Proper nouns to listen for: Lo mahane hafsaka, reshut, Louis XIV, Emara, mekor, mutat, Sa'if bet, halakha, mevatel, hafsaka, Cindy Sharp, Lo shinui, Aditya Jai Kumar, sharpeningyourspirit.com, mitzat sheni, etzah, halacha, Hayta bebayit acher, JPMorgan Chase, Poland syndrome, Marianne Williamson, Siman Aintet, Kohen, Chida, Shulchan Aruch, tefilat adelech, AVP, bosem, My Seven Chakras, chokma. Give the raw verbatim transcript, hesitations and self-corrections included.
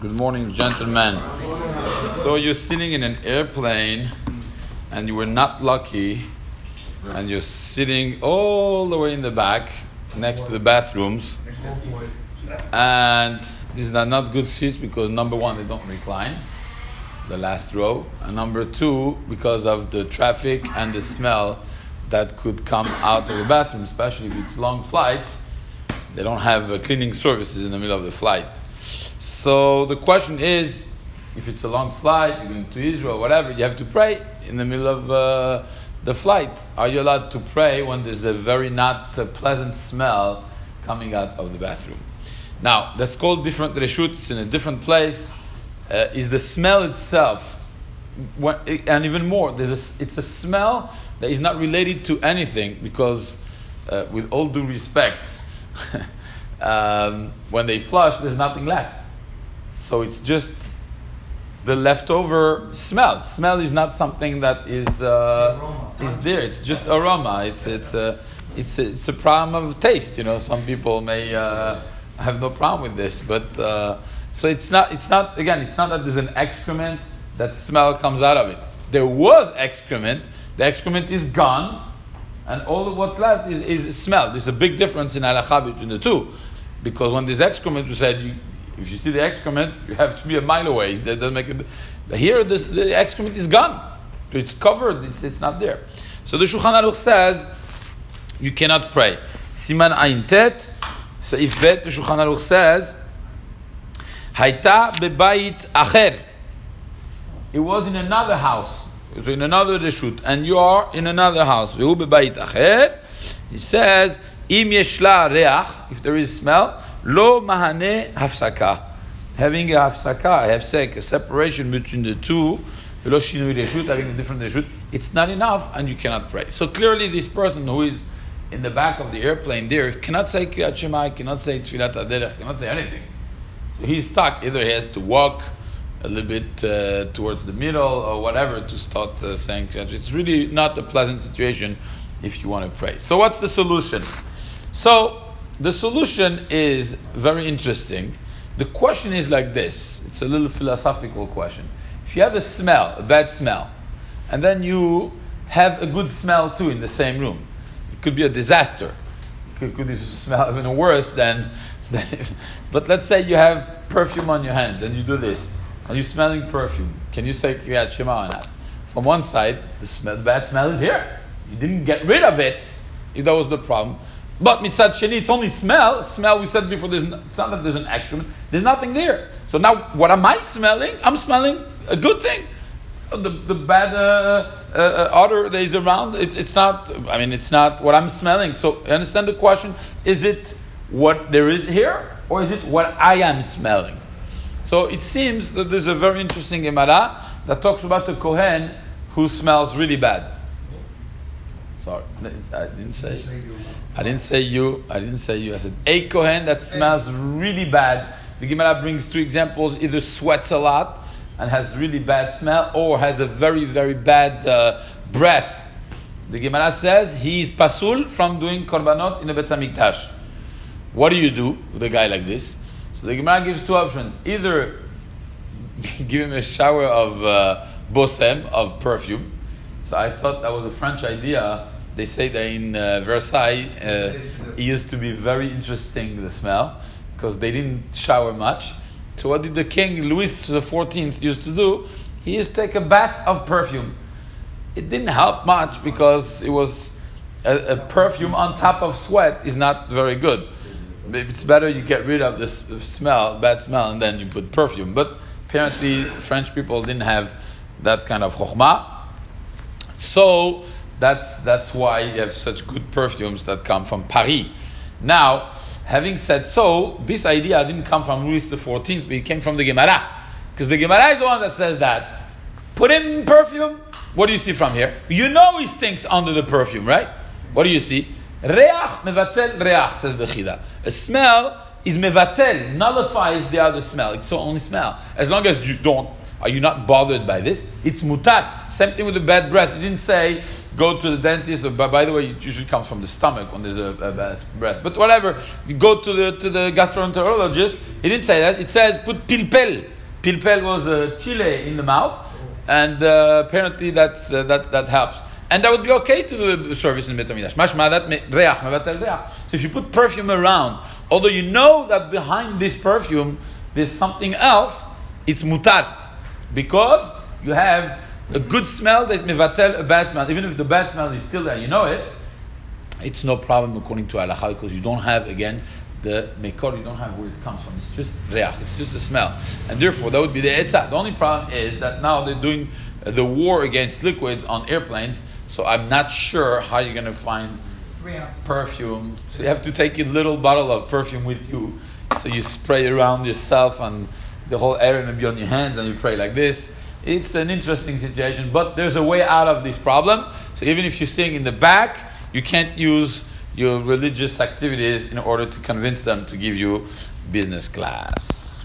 Good morning, gentlemen. So you're sitting in an airplane and you were not lucky and you're sitting all the way in the back next to the bathrooms, and these are not good seats because number one, they don't recline, the last row, and number two, because of the traffic and the smell that could come out of the bathroom, especially if it's long flights. They don't have uh, cleaning services in the middle of the flight. So the question is, if it's a long flight, you're going to Israel, whatever, you have to pray in the middle of uh, the flight. Are you allowed to pray when there's a very not uh, pleasant smell coming out of the bathroom? Now, that's called different reshut. It's in a different place. Uh, is the smell itself, when, and even more, there's a, it's a smell that is not related to anything, because uh, with all due respect, um, when they flush, there's nothing left. So it's just the leftover smell. Smell is not something that is uh, is there. It's just aroma. It's it's a it's a, it's a problem of taste. You know, some people may uh, have no problem with this, but uh, so it's not it's not again. It's not that there's an excrement that smell comes out of it. There was excrement. The excrement is gone, and all of what's left is, is smell. There's a big difference in halakha between the two, because when there's excrement, we said you, if you see the excrement, you have to be a mile away. That doesn't make it. Here, this, the excrement is gone. It's covered. It's, it's not there. So the Shulchan Aruch says you cannot pray. Siman Aintet, Sa'if bet. The Shulchan Aruch says Hayta bebayit acher. It was in another house. It was in another reshut, and you are in another house. Vehu bebayit acher. He says im yeshla re'ach. If there is smell. Lo mahane hafsaka. Having a hafsaka, hafsaka, a separation between the two, lo shinui reshut, having a different reshut, it's not enough and you cannot pray. So clearly this person who is in the back of the airplane there cannot say kiyachimah, cannot say tefilat adelech, cannot say anything. So he's stuck. Either he has to walk a little bit uh, towards the middle or whatever to start uh, saying kiyachimah. It's really not a pleasant situation if you want to pray. So what's the solution? So the solution is very interesting. The question is like this. It's a little philosophical question. If you have a smell, a bad smell, and then you have a good smell too in the same room, it could be a disaster. It could be a smell even worse than... than if, but let's say you have perfume on your hands and you do this, and you're smelling perfume. Can you say Kriyat Shema or not? From one side, the smell, the bad smell is here. You didn't get rid of it, if that was the problem. But mitzat sheni, it's only smell. Smell, we said before, there's no, it's not that there's an excrement. There's nothing there. So now, what am I smelling? I'm smelling a good thing. The, the bad uh, uh, odor that is around, it, it's not, I mean, it's not what I'm smelling. So, I understand the question. Is it what there is here? Or is it what I am smelling? So, it seems that there's a very interesting Emara that talks about a Kohen who smells really bad. Sorry, I didn't say I didn't say you. I didn't say you. I said a Kohen that smells really bad. The Gemara brings two examples: either sweats a lot and has really bad smell, or has a very very bad uh, breath. The Gemara says he is pasul from doing korbanot in a beit hamikdash. What do you do with a guy like this? So the Gemara gives two options: either give him a shower of uh, bosem, of perfume. So I thought that was a French idea. They say that in uh, Versailles, uh, it used to be very interesting, the smell, because they didn't shower much. So what did the king, Louis the fourteenth, used to do? He used to take a bath of perfume. It didn't help much because it was a, a perfume on top of sweat is not very good. It's better you get rid of this smell, bad smell, and then you put perfume. But apparently French people didn't have that kind of chokma. So that's that's why you have such good perfumes that come from Paris. Now, having said so, this idea didn't come from Louis the fourteenth, but it came from the Gemara. Because the Gemara is the one that says that. Put in perfume, what do you see from here? You know he stinks under the perfume, right? What do you see? Reach mevatel reach, says the Chida. A smell is mevatel, nullifies the other smell. It's the only smell. As long as you don't, are you not bothered by this? It's mutat. Same thing with the bad breath. It didn't say go to the dentist. By the way, it usually comes from the stomach when there's a, a bad breath. But whatever, you go to the to the gastroenterologist. He didn't say that. It says put pilpel. Pilpel was a chile in the mouth, and uh, apparently that's uh, that that helps. And that would be okay to do a service in Metamidas. Mashma that re'ach mevatel reach. So if you put perfume around, although you know that behind this perfume there's something else, it's mutat, because you have a good smell that mevatel a bad smell. Even if the bad smell is still there, you know it. It's no problem according to halacha, because you don't have again the mekor. You don't have where it comes from. It's just re'ach. It's just the smell, and therefore that would be the etzah. The only problem is that now they're doing the war against liquids on airplanes. So I'm not sure how you're going to find yeah. perfume. So you have to take a little bottle of perfume with you. So you spray around yourself and the whole area and be on your hands and you pray like this. It's an interesting situation, but there's a way out of this problem. So even if you're sitting in the back, you can't use your religious activities in order to convince them to give you business class.